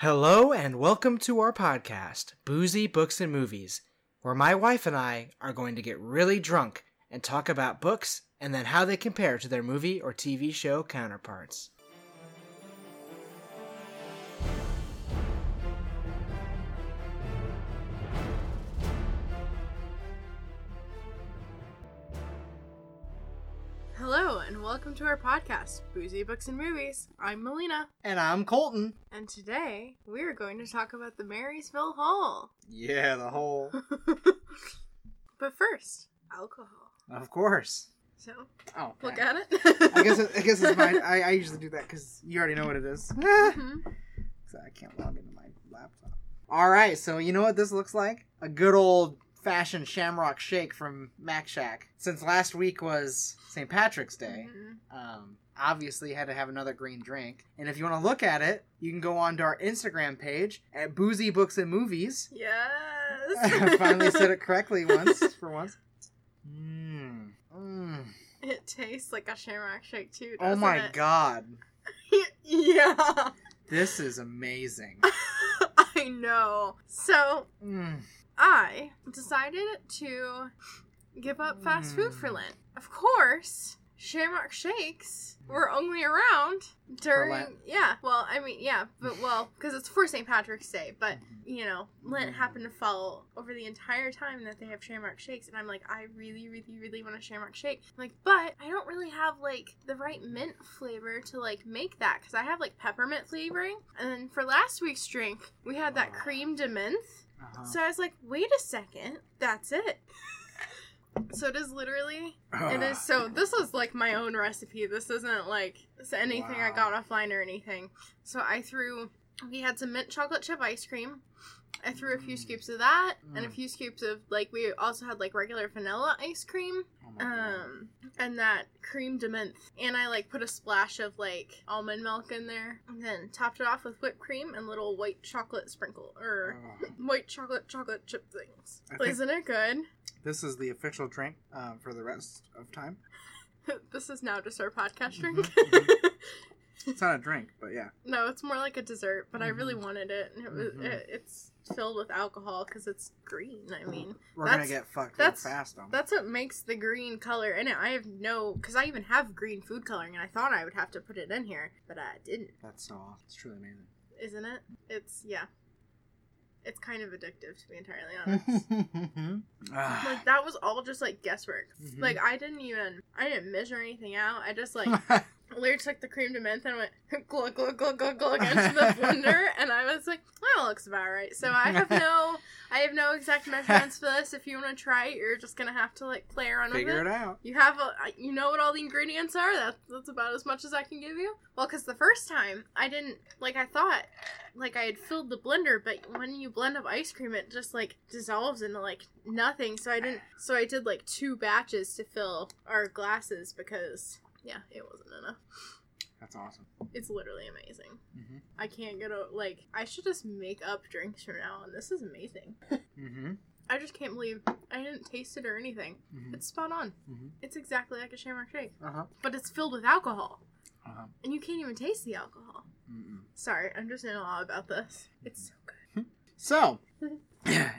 Hello and welcome to our podcast, Boozy Books and Movies, where my wife and I are going to get really drunk and talk about books and then how they compare to their movie or TV show counterparts. Hello and welcome to our podcast, Boozy Books and Movies. I'm Melina. And I'm Colton. And today, we're going to talk about the Marysville Hole. Yeah, the hole. But first, alcohol. Of course. So, look at it. I guess it's mine. I usually do that because you already know what it is. Mm-hmm. So I can't log into my laptop. All right, so you know what this looks like? A good old fashioned Shamrock Shake from Mac Shack. Since last week was St. Patrick's Day, mm-hmm. Obviously had to have another green drink. And if you want to look at it, you can go on to our Instagram page at Boozy Books and Movies. Yes! I finally said it correctly once. Mm. It tastes like a Shamrock Shake too, doesn't it? Oh my god. Yeah. This is amazing. I know. So... Mm. I decided to give up fast food for Lent. Of course, Shamrock Shakes were only around during... Yeah, well, I mean, yeah, but well, because it's for St. Patrick's Day, but, you know, Lent happened to fall over the entire time that they have Shamrock Shakes, and I'm like, I really, really, really want a Shamrock Shake. I'm like, but I don't really have, like, the right mint flavor to, like, make that, because I have, like, peppermint flavoring, and then for last week's drink, we had that crème de menthe. Uh-huh. So I was like, wait a second, that's it. So it is literally, it is, so this is like my own recipe. This isn't like anything I got offline or anything. So we had some mint chocolate chip ice cream. I threw a few scoops of that and a few scoops of, like, we also had, like, regular vanilla ice cream and that crème de menthe. And I, like, put a splash of, like, almond milk in there and then topped it off with whipped cream and little white chocolate sprinkle or white chocolate chip things. Isn't it good? This is the official drink for the rest of time. This is now just our podcast drink. It's not a drink, but yeah. No, it's more like a dessert, but I really wanted it. And it's filled with alcohol because it's green. I mean, we're going to get fucked up fast. That's what makes the green color in it. I have no, because I even have green food coloring, and I thought I would have to put it in here, but I didn't. That's so awesome. It's truly amazing. Isn't it? It's, yeah. It's kind of addictive, to be entirely honest. Like, that was all just, like, guesswork. Mm-hmm. Like, I didn't measure anything out. I just, like, literally took the crème de menthe and went, glug, glug, glug, glug, glug, into the blender. And I was like, well, that looks about right. So I have no exact measurements for this. If you want to try it, you're just going to have to, like, play around with it. Figure it out. You know what all the ingredients are? That's about as much as I can give you. Well, because the first time, I didn't, like, I thought, like, I had filled the blender, but when you blend up ice cream, it just, like, dissolves into, like, nothing. So I did, like, 2 batches to fill our glasses because... Yeah, it wasn't enough. That's awesome. It's literally amazing. Mm-hmm. I can't get out, like, I should just make up drinks from now on. This is amazing. Mm-hmm. I just can't believe I didn't taste it or anything. Mm-hmm. It's spot on. Mm-hmm. It's exactly like a Shamrock Shake. Uh-huh. But it's filled with alcohol. Uh-huh. And you can't even taste the alcohol. Mm-mm. Sorry, I'm just in awe about this. It's so good. So,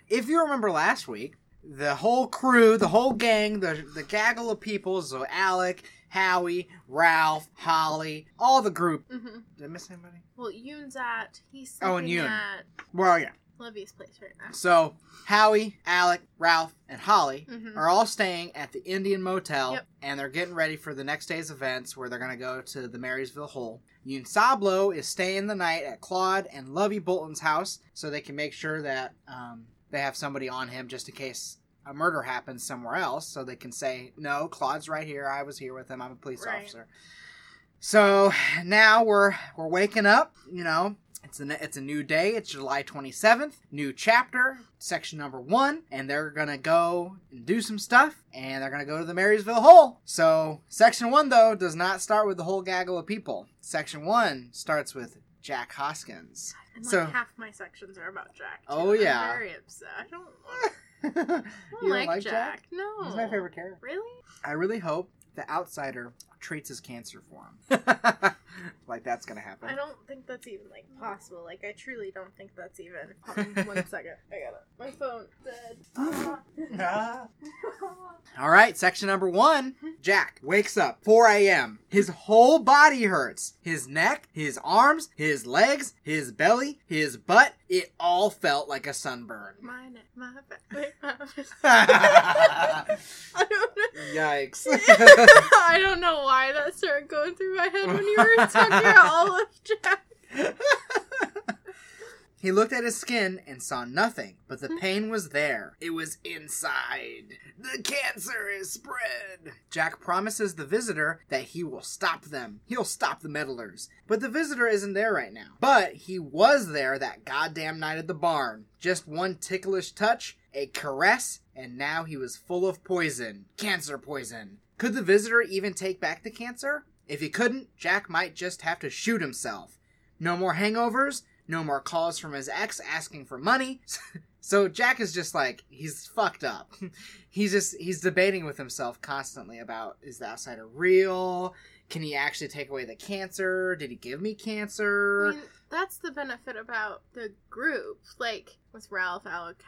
if you remember last week, the whole crew, the whole gang, the gaggle of people, so Alec... Howie, Ralph, Holly, all the group. Mm-hmm. Did I miss anybody? Well, Yoon's at... He's sleeping at... Well, yeah. Lovey's place right now. So, Howie, Alec, Ralph, and Holly are all staying at the Indian Motel, and they're getting ready for the next day's events where they're going to go to the Marysville Hole. Yoon Sablo is staying the night at Claude and Lovey Bolton's house so they can make sure that they have somebody on him just in case... a murder happens somewhere else, so they can say, no, Claude's right here, I was here with him, I'm a police officer. So, now we're waking up, you know, it's a new day, it's July 27th, new chapter, section number 1, and they're gonna go and do some stuff, and they're gonna go to the Marysville Hole. So, section 1, though, does not start with the whole gaggle of people. Section 1 starts with Jack Hoskins. And like half my sections are about Jack, too. Oh, yeah. I'm very upset. I don't want... You don't like Jack? No. He's my favorite character. Really? I really hope the outsider treats his cancer for him. Like, that's gonna happen. I don't think that's even, like, possible. Like, I truly don't think that's even... One second. I got it. My phone dead. Alright, section number 1. Jack wakes up, 4 a.m. His whole body hurts. His neck, his arms, his legs, his belly, his butt. It all felt like a sunburn. My neck, my back, my wrist. I don't know. Yikes. I don't know why that started going through my head when you were talking about all of Jack. He looked at his skin and saw nothing, but the pain was there. It was inside. The cancer is spread. Jack promises the visitor that he will stop them. He'll stop the meddlers. But the visitor isn't there right now. But he was there that goddamn night at the barn. Just one ticklish touch, a caress, and now he was full of poison. Cancer poison. Could the visitor even take back the cancer? If he couldn't, Jack might just have to shoot himself. No more hangovers. No more calls from his ex asking for money. So Jack is just like, he's fucked up. He's debating with himself constantly about, is the outsider real? Can he actually take away the cancer? Did he give me cancer? I mean, that's the benefit about the group. Like, with Ralph, Alec,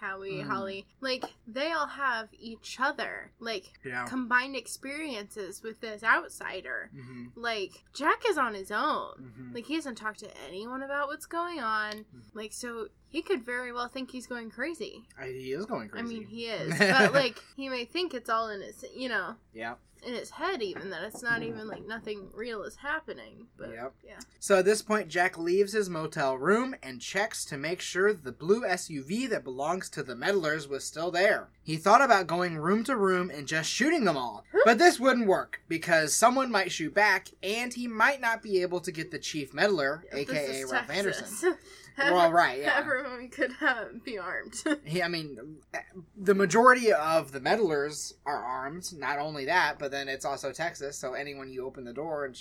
Howie, Holly. Like, they all have each other. Like, combined experiences with this outsider. Mm-hmm. Like, Jack is on his own. Mm-hmm. Like, he hasn't talked to anyone about what's going on. Mm-hmm. Like, so... He could very well think he's going crazy. He is going crazy. I mean, he is. But, like, he may think it's all in his, you know. Yeah. In his head, even, that it's not even, like, nothing real is happening. But, yeah. So at this point, Jack leaves his motel room and checks to make sure the blue SUV that belongs to the meddlers was still there. He thought about going room to room and just shooting them all. But this wouldn't work, because someone might shoot back, and he might not be able to get the chief meddler, a.k.a. Ralph Anderson. Well, right, yeah. Everyone could be armed. Yeah, I mean, the majority of the meddlers are armed. Not only that, but then it's also Texas. So anyone you open the door and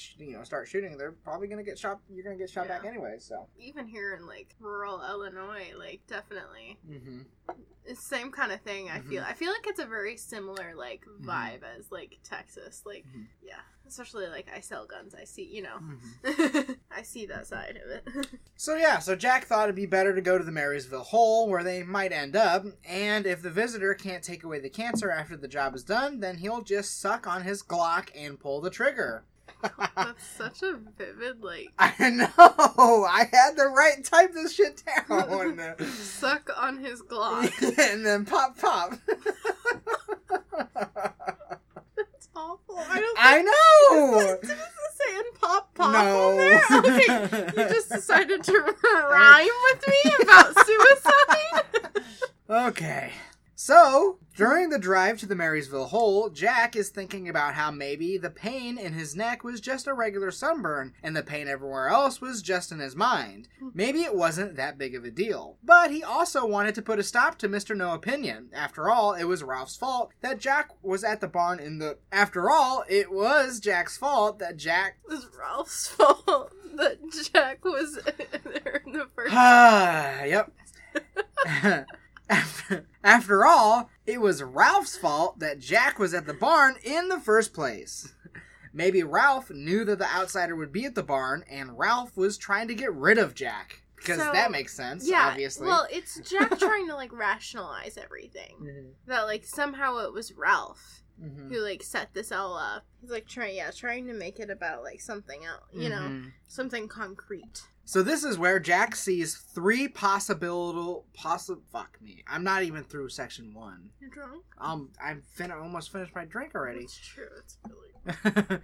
start shooting, they're probably gonna get shot. You're gonna get shot back anyway. So even here in like rural Illinois, like definitely, it's the same kind of thing. I feel like it's a very similar like vibe as like Texas. Like especially like I sell guns. I see I see that side of it. So Jack thought it'd be better to go to the Marysville Hole, where they might end up, and if the visitor can't take away the cancer after the job is done, then he'll just suck on his Glock and pull the trigger. That's such a vivid, like... I know! I had to type this shit down! Suck on his Glock. And then pop. That's awful. I know! And pop no. on there? Okay, you just decided to rhyme with me about suicide? Okay. So, during the drive to the Marysville Hole, Jack is thinking about how maybe the pain in his neck was just a regular sunburn, and the pain everywhere else was just in his mind. Maybe it wasn't that big of a deal. But he also wanted to put a stop to Mr. No Opinion. After all, it was Ralph's fault that Jack was at the barn in the... After all, it was Jack's fault that Jack... It was Ralph's fault that Jack was there in the first... Yep. After all, it was Ralph's fault that Jack was at the barn in the first place. Maybe Ralph knew that the outsider would be at the barn, and Ralph was trying to get rid of Jack. Because that makes sense, obviously. Well, it's Jack trying to, like, rationalize everything. Mm-hmm. That, like, somehow it was Ralph who, like, set this all up. He's, like, trying to make it about, like, something else, you know, something concrete. So this is where Jack sees three fuck me. I'm not even through section 1. You're drunk? I'm almost finished my drink already. It's true. It's really...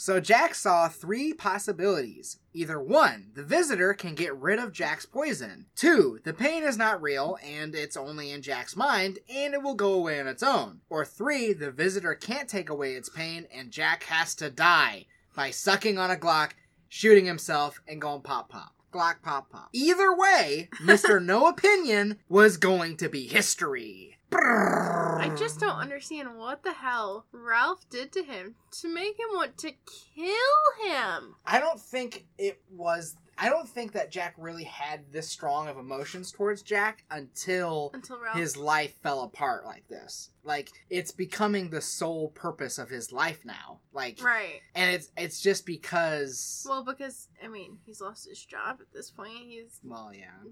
So Jack saw three possibilities. Either 1, the visitor can get rid of Jack's poison. 2, the pain is not real and it's only in Jack's mind and it will go away on its own. Or 3, the visitor can't take away its pain and Jack has to die by sucking on a Glock, shooting himself, and going pop. Glock pop. Either way, Mr. No Opinion was going to be history. I just don't understand what the hell Ralph did to him to make him want to kill him. I don't think it was... I don't think that Jack really had this strong of emotions towards Jack until his life fell apart like this. Like, it's becoming the sole purpose of his life now. Like, right. And it's just because... Well, because, I mean, he's lost his job at this point. He's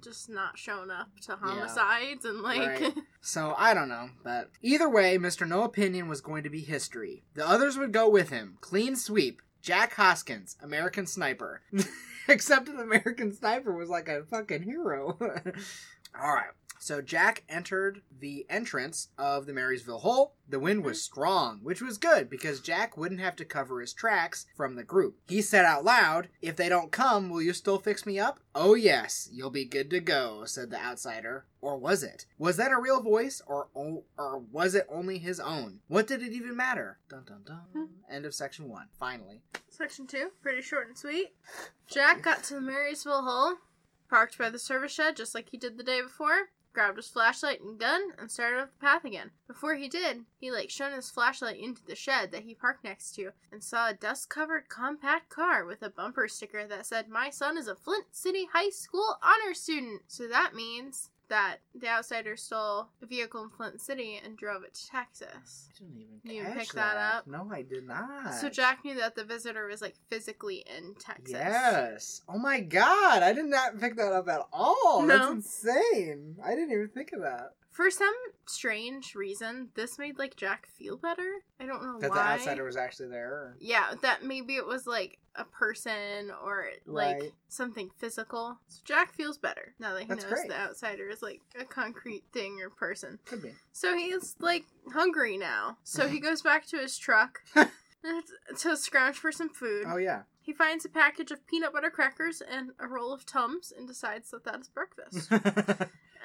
just not shown up to homicides and, like... Right. So, I don't know. But either way, Mr. No Opinion was going to be history. The others would go with him. Clean sweep. Jack Hoskins, American Sniper. Except that American Sniper was like a fucking hero. All right. So Jack entered the entrance of the Marysville Hole. The wind was strong, which was good because Jack wouldn't have to cover his tracks from the group. He said out loud, "If they don't come, will you still fix me up?" "Oh yes, you'll be good to go," said the outsider. Or was it? Was that a real voice, or was it only his own? What did it even matter? Dun dun dun. End of section 1, finally. Section 2, pretty short and sweet. Jack got to the Marysville Hole, parked by the service shed just like he did the day before. Grabbed his flashlight and gun, and started up the path again. Before he did, he shone his flashlight into the shed that he parked next to, and saw a dust-covered compact car with a bumper sticker that said, "My son is a Flint City High School honor student." So that means that the outsider stole a vehicle in Flint City and drove it to Texas. I didn't even pick that up. No, I did not. So Jack knew that the visitor was physically in Texas. Yes. Oh my God. I did not pick that up at all. No. That's insane. I didn't even think of that. For some strange reason, this made, Jack feel better. I don't know why. That the outsider was actually there? Or... Yeah, that maybe it was, a person or, right. Something physical. So Jack feels better now that he knows great. The outsider is, a concrete thing or person. Could be. So he's, hungry now. So he goes back to his truck to scrounge for some food. Oh, yeah. He finds a package of peanut butter crackers and a roll of Tums and decides that is breakfast.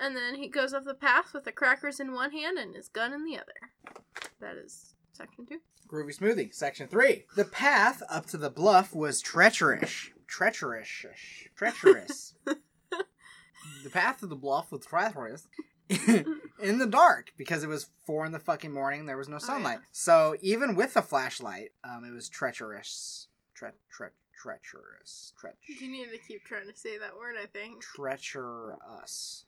And then he goes off the path with the crackers in one hand and his gun in the other. That is section 2. Groovy smoothie. Section 3. The path up to the bluff was treacherous. The path to the bluff was treacherous. In the dark, because it was 4 in the fucking morning and there was no sunlight. Oh, yeah. So even with the flashlight, it was treacherous. Treacherous. You need to keep trying to say that word, I think. Treacherous.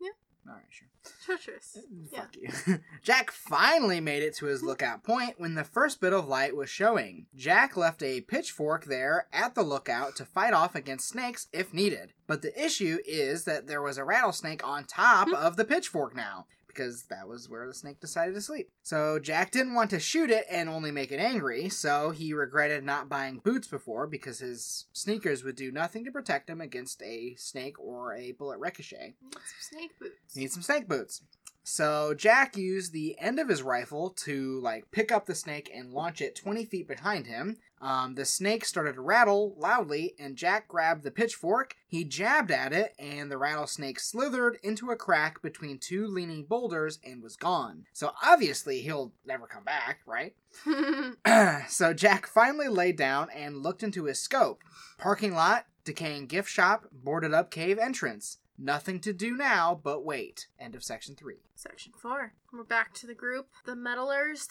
Yeah. All right, sure. Treacherous. Fuck you. Jack finally made it to his lookout point when the first bit of light was showing. Jack left a pitchfork there at the lookout to fight off against snakes if needed. But the issue is that there was a rattlesnake on top of the pitchfork now, because that was where the snake decided to sleep. So Jack didn't want to shoot it and only make it angry, so he regretted not buying boots before because his sneakers would do nothing to protect him against a snake or a bullet ricochet. Need some snake boots. So Jack used the end of his rifle to, pick up the snake and launch it 20 feet behind him. The snake started to rattle loudly, and Jack grabbed the pitchfork. He jabbed at it, and the rattlesnake slithered into a crack between 2 leaning boulders and was gone. So obviously he'll never come back, right? So Jack finally laid down and looked into his scope. Parking lot, decaying gift shop, boarded up cave entrance. Nothing to do now, but wait. End of section 3. Section 4. We're back to the group, the meddlers.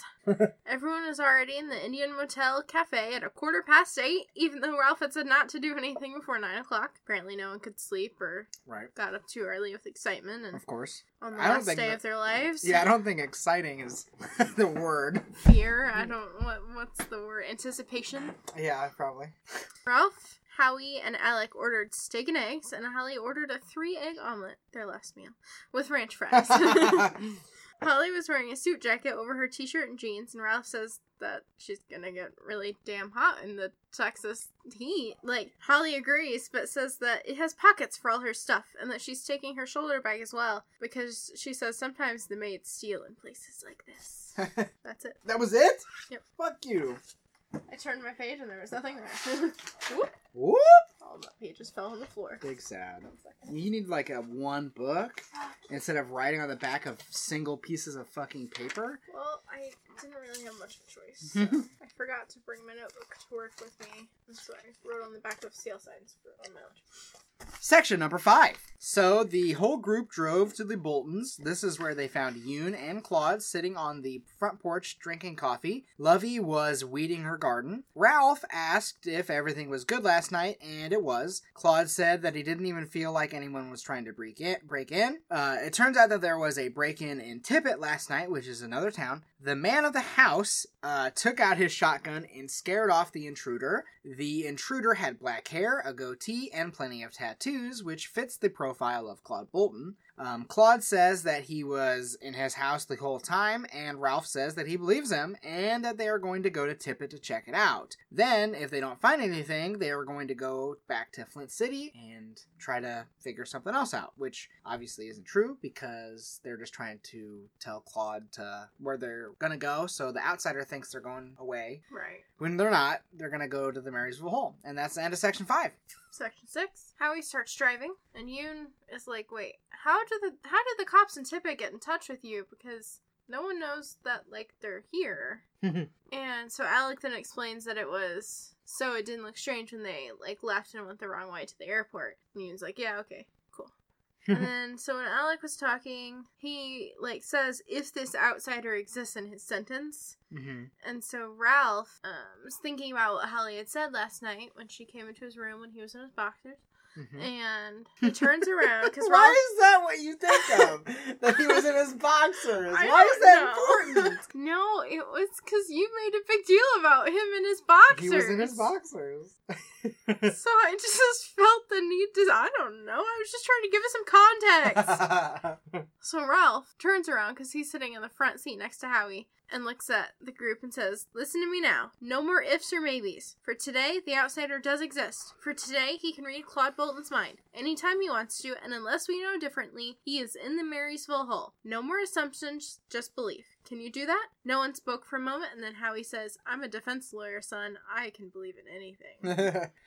Everyone is already in the Indian Motel Cafe at 8:15, even though Ralph had said not to do anything before 9 o'clock. Apparently no one could sleep or got up too early with excitement. And of course. On the last day of their lives. Yeah, I don't think exciting is the word. Fear? What's the word? Anticipation? Yeah, probably. Ralph, Howie, and Alec ordered steak and eggs, and Holly ordered a 3-egg omelet, their last meal, with ranch fries. Holly was wearing a suit jacket over her t-shirt and jeans, and Ralph says that she's gonna get really damn hot in the Texas heat. Holly agrees, but says that it has pockets for all her stuff, and that she's taking her shoulder bag as well, because she says sometimes the maids steal in places like this. That's it. That was it? Yep. Fuck you. I turned my page and there was nothing there. Whoop! All the pages fell on the floor. Big sad. You need one book instead of writing on the back of single pieces of fucking paper. Well, I didn't really have much of a choice. So I forgot to bring my notebook to work with me. So I wrote on the back of CL signs on my lunch. Section number 5. So the whole group drove to the Boltons. This is where they found Yoon and Claude sitting on the front porch drinking coffee. Lovey was weeding her garden. Ralph asked if everything was good last night, and it was. Claude said that he didn't even feel like anyone was trying to break in. It turns out that there was a break-in in Tippett last night, which is another town. The man of the house took out his shotgun and scared off the intruder. The intruder had black hair, a goatee, and plenty of tattoos, which fits the profile of Claude Bolton. Claude says that he was in his house the whole time, and Ralph says that he believes him, and that they are going to go to Tippett to check it out. Then, if they don't find anything, they are going to go back to Flint City and try to figure something else out, which obviously isn't true, because they're just trying to tell Claude to where they're gonna go, so the outsider thinks they're going away. Right. When they're not, they're gonna go to the Marysville Hole. And that's the end of Section 5. Section 6. Howie starts driving, and Yoon is like, wait, how did the cops in Tippett get in touch with you? Because no one knows that, like, they're here. And so Alec then explains that it was so it didn't look strange when they, like, left and went the wrong way to the airport. And Yoon's like, yeah, okay, cool. And then, so when Alec was talking, he, like, says, if this outsider exists in his sentence. Mm-hmm. And so Ralph was thinking about what Holly had said last night when she came into his room when he was in his boxers. Mm-hmm. And he turns around because why is that what you think of? That he was in his boxers. Why is that important? No, it was because you made a big deal about him in his boxers. He was in his boxers. So I just felt the need to, I don't know, I was just trying to give it some context. So Ralph turns around because he's sitting in the front seat next to Howie and looks at the group and says, listen to me now. No more ifs or maybes. For today, the outsider does exist. For today, he can read Claude Bolton's mind anytime he wants to, and unless we know differently, he is in the Marysville Hole. No more assumptions, just belief. Can you do that? No one spoke for a moment, and then Howie says, I'm a defense lawyer, son. I can believe in anything.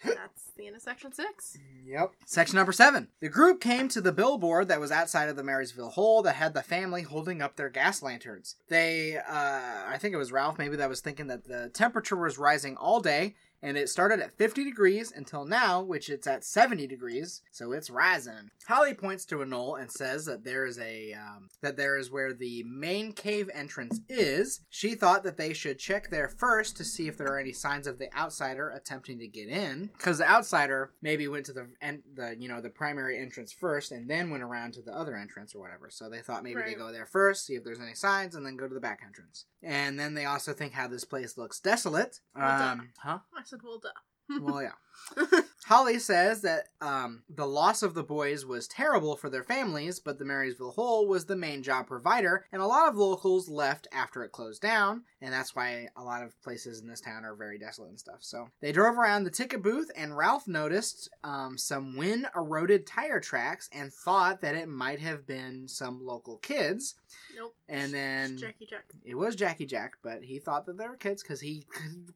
That's the end of Section 6. Yep. Section number 7. The group came to the billboard that was outside of the Marysville Hole that had the family holding up their gas lanterns. They, I think it was Ralph, maybe, that was thinking that the temperature was rising all day, and it started at 50 degrees until now, which it's at 70 degrees, so it's rising. Holly points to a knoll and says that there is a that there is where the main cave entrance is. She thought that they should check there first to see if there are any signs of the outsider attempting to get in, because the outsider maybe went to the primary entrance first and then went around to the other entrance or whatever. So they thought maybe They go there first, see if there's any signs, and then go to the back entrance. And then they also think how this place looks desolate. Well, yeah. Holly says that the loss of the boys was terrible for their families, but the Marysville Hole was the main job provider, and a lot of locals left after it closed down, and that's why a lot of places in this town are very desolate and stuff. So they drove around the ticket booth, and Ralph noticed some wind-eroded tire tracks and thought that it might have been some local kids. Nope. And then it's Jackie Jack. It was Jackie Jack, but he thought that they were kids because he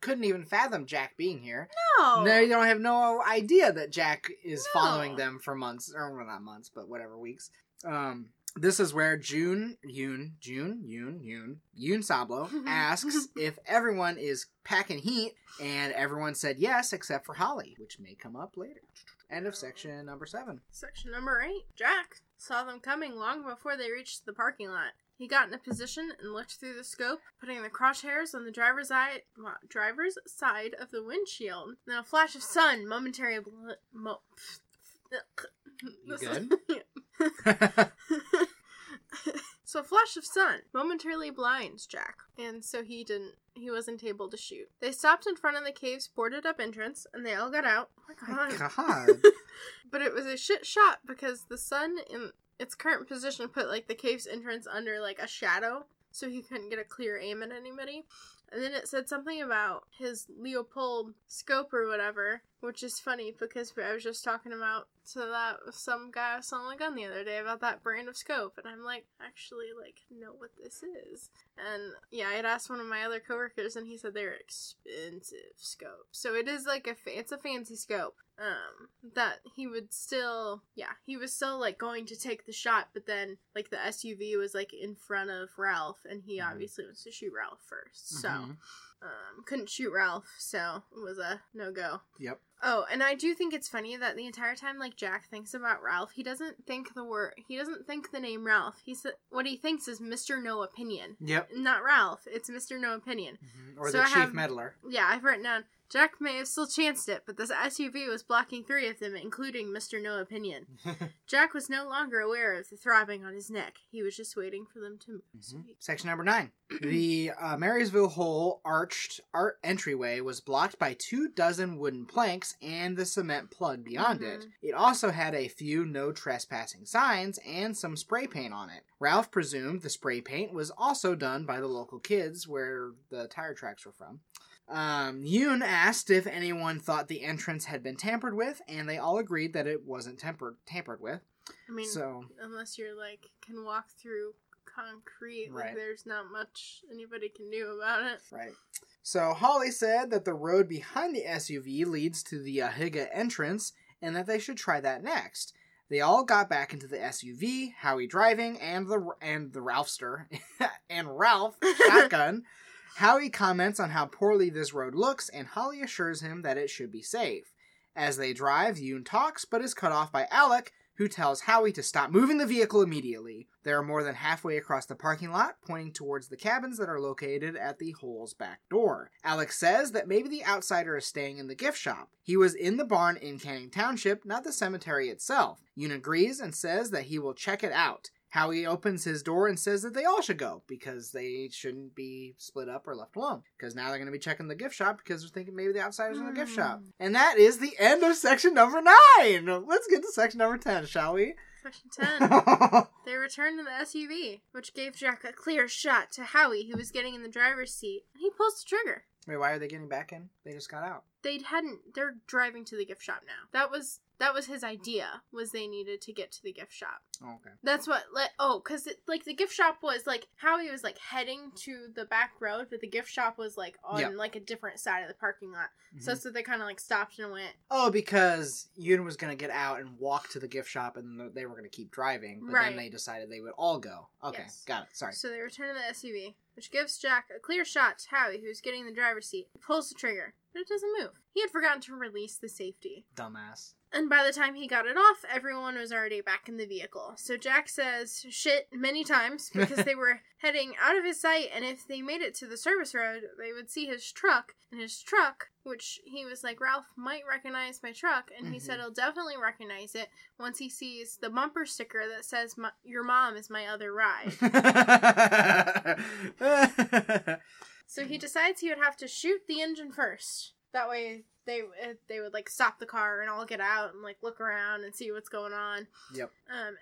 couldn't even fathom Jack being here. No. They don't have no idea that Jack is following them for months, or well, not months, but whatever, weeks. This is where Yoon Sablo asks if everyone is packing heat, and everyone said yes except for Holly, which may come up later. End of section number 7. Section number 8. Jack saw them coming long before they reached the parking lot. He got in a position and looked through the scope, putting the crosshairs on the driver's side of the windshield. Then a flash of sun momentarily... You good? So a flash of sun momentarily blinds Jack, and so he wasn't able to shoot. They stopped in front of the cave's boarded-up entrance, and they all got out. Oh my God. But it was a shit shot because the sun in its current position put, like, the cave's entrance under, like, a shadow, so he couldn't get a clear aim at anybody. And then it said something about his Leupold scope or whatever, which is funny because I was just talking about some guy I was selling a gun the other day about that brand of scope, and I'm like, actually, like, know what this is. And yeah, I had asked one of my other coworkers, and he said they're expensive scopes. So it is like it's a fancy scope. That he would still, he was still, like, going to take the shot, but then, like, the SUV was, like, in front of Ralph, and he obviously wants to shoot Ralph first. So, couldn't shoot Ralph, so it was a no-go. Yep. Oh, and I do think it's funny that the entire time, like, Jack thinks about Ralph, he doesn't think the word, he doesn't think the name Ralph. What he thinks is Mr. No Opinion. Yep. Not Ralph, it's Mr. No Opinion. Mm-hmm. Or so the chief meddler. Yeah, I've written down, Jack may have still chanced it, but this SUV was blocking three of them, including Mr. No Opinion. Jack was no longer aware of the throbbing on his neck. He was just waiting for them to move. Mm-hmm. Section number 9. The Marysville Hole arched art entryway was blocked by 24 wooden planks and the cement plug beyond it. It also had a few no trespassing signs and some spray paint on it. Ralph presumed the spray paint was also done by the local kids where the tire tracks were from. Yoon asked if anyone thought the entrance had been tampered with, and they all agreed that it wasn't tampered with. I mean, so, unless you're like, can walk through concrete, right. Like there's not much anybody can do about it. Right. So Holly said that the road behind the SUV leads to the Ahiga entrance and that they should try that next. They all got back into the SUV, Howie driving, and the Ralphster, and Ralph, shotgun. Howie comments on how poorly this road looks, and Holly assures him that it should be safe. As they drive, Yoon talks, but is cut off by Alec, who tells Howie to stop moving the vehicle immediately. They are more than halfway across the parking lot, pointing towards the cabins that are located at the hole's back door. Alex says that maybe the outsider is staying in the gift shop. He was in the barn in Canning Township, not the cemetery itself. Yoon agrees and says that he will check it out. Howie opens his door and says that they all should go, because they shouldn't be split up or left alone. Because now they're going to be checking the gift shop, because they're thinking maybe the outsiders in the gift shop. And that is the end of section number 9! Let's get to section number 10, shall we? Section 10. They returned to the SUV, which gave Jack a clear shot to Howie, who was getting in the driver's seat. And he pulls the trigger. Wait, why are they getting back in? They just got out. They're driving to the gift shop now. That was his idea, was they needed to get to the gift shop. Oh, okay. That's what, because, like, the gift shop was, like, Howie was, like, heading to the back road, but the gift shop was, like, on, like, a different side of the parking lot. Mm-hmm. So they kind of, like, stopped and went. Oh, because Yoon was going to get out and walk to the gift shop, and they were going to keep driving, but right. Then they decided they would all go. Okay, yes. Got it. Sorry. So they returned to the SUV, which gives Jack a clear shot to Howie, who's getting in the driver's seat. He pulls the trigger, but it doesn't move. He had forgotten to release the safety. Dumbass. And by the time he got it off, everyone was already back in the vehicle. So Jack says shit many times because they were heading out of his sight, and if they made it to the service road, they would see his truck. And his truck, which he was like, Ralph might recognize my truck, and he said he'll definitely recognize it once he sees the bumper sticker that says, your mom is my other ride. So he decides he would have to shoot the engine first. That way they would, like, stop the car and all get out and, like, look around and see what's going on. Yep.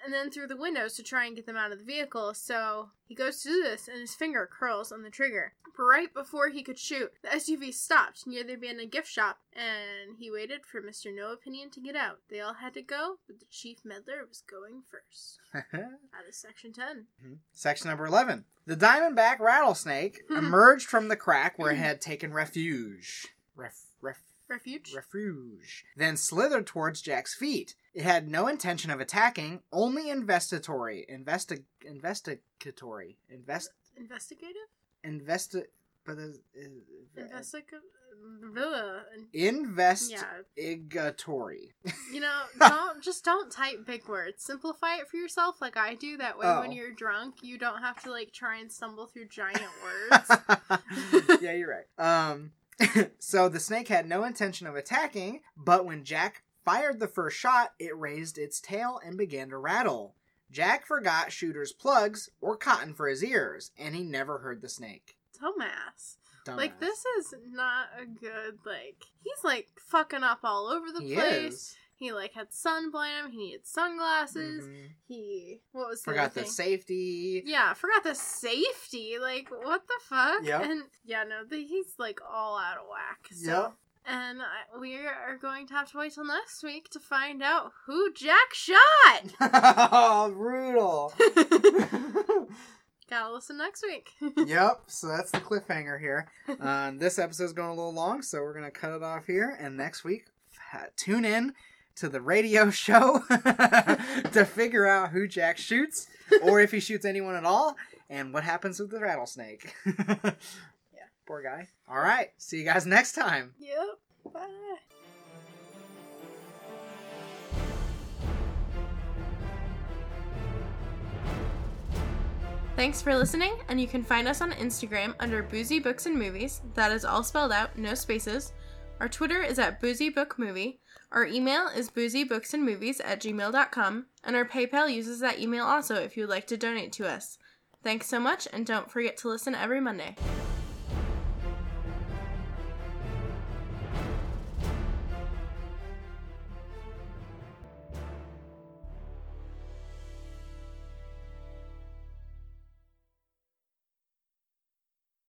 And then through the windows to try and get them out of the vehicle. So he goes to do this, and his finger curls on the trigger. But right before he could shoot, the SUV stopped near the abandoned gift shop, and he waited for Mr. No Opinion to get out. They all had to go, but the chief meddler was going first. That is section 10. Mm-hmm. Section number 11. The Diamondback Rattlesnake emerged from the crack where it had taken refuge. Refuge. Then slithered towards Jack's feet. It had no intention of attacking, only investigatory. You know, don't type big words. Simplify it for yourself like I do. That way when you're drunk, you don't have to, like, try and stumble through giant words. Yeah, you're right. So the snake had no intention of attacking, but when Jack fired the first shot, it raised its tail and began to rattle. Jack forgot shooter's plugs or cotton for his ears, and he never heard the snake. Dumbass. Like, this is not a good, like, he's, like, fucking up all over the place. Is. He, like, had sunblindness. He needed sunglasses. Mm-hmm. Forgot the safety. Yeah, forgot the safety. Like, what the fuck? Yep. And, yeah, no, he's, like, all out of whack. So. Yep. And we are going to have to wait till next week to find out who Jack shot. Oh, brutal. Gotta listen next week. Yep, so that's the cliffhanger here. This episode's going a little long, so we're going to cut it off here. And next week, tune in to the radio show to figure out who Jack shoots, or if he shoots anyone at all, and what happens with the rattlesnake. Yeah. Poor guy. All right. See you guys next time. Yep. Bye. Thanks for listening, and you can find us on Instagram under Boozy Books and Movies, that is all spelled out, no spaces. Our Twitter is at BoozyBookMovie, our email is boozybooksanmovies@gmail.com, and our PayPal uses that email also if you would like to donate to us. Thanks so much, and don't forget to listen every Monday.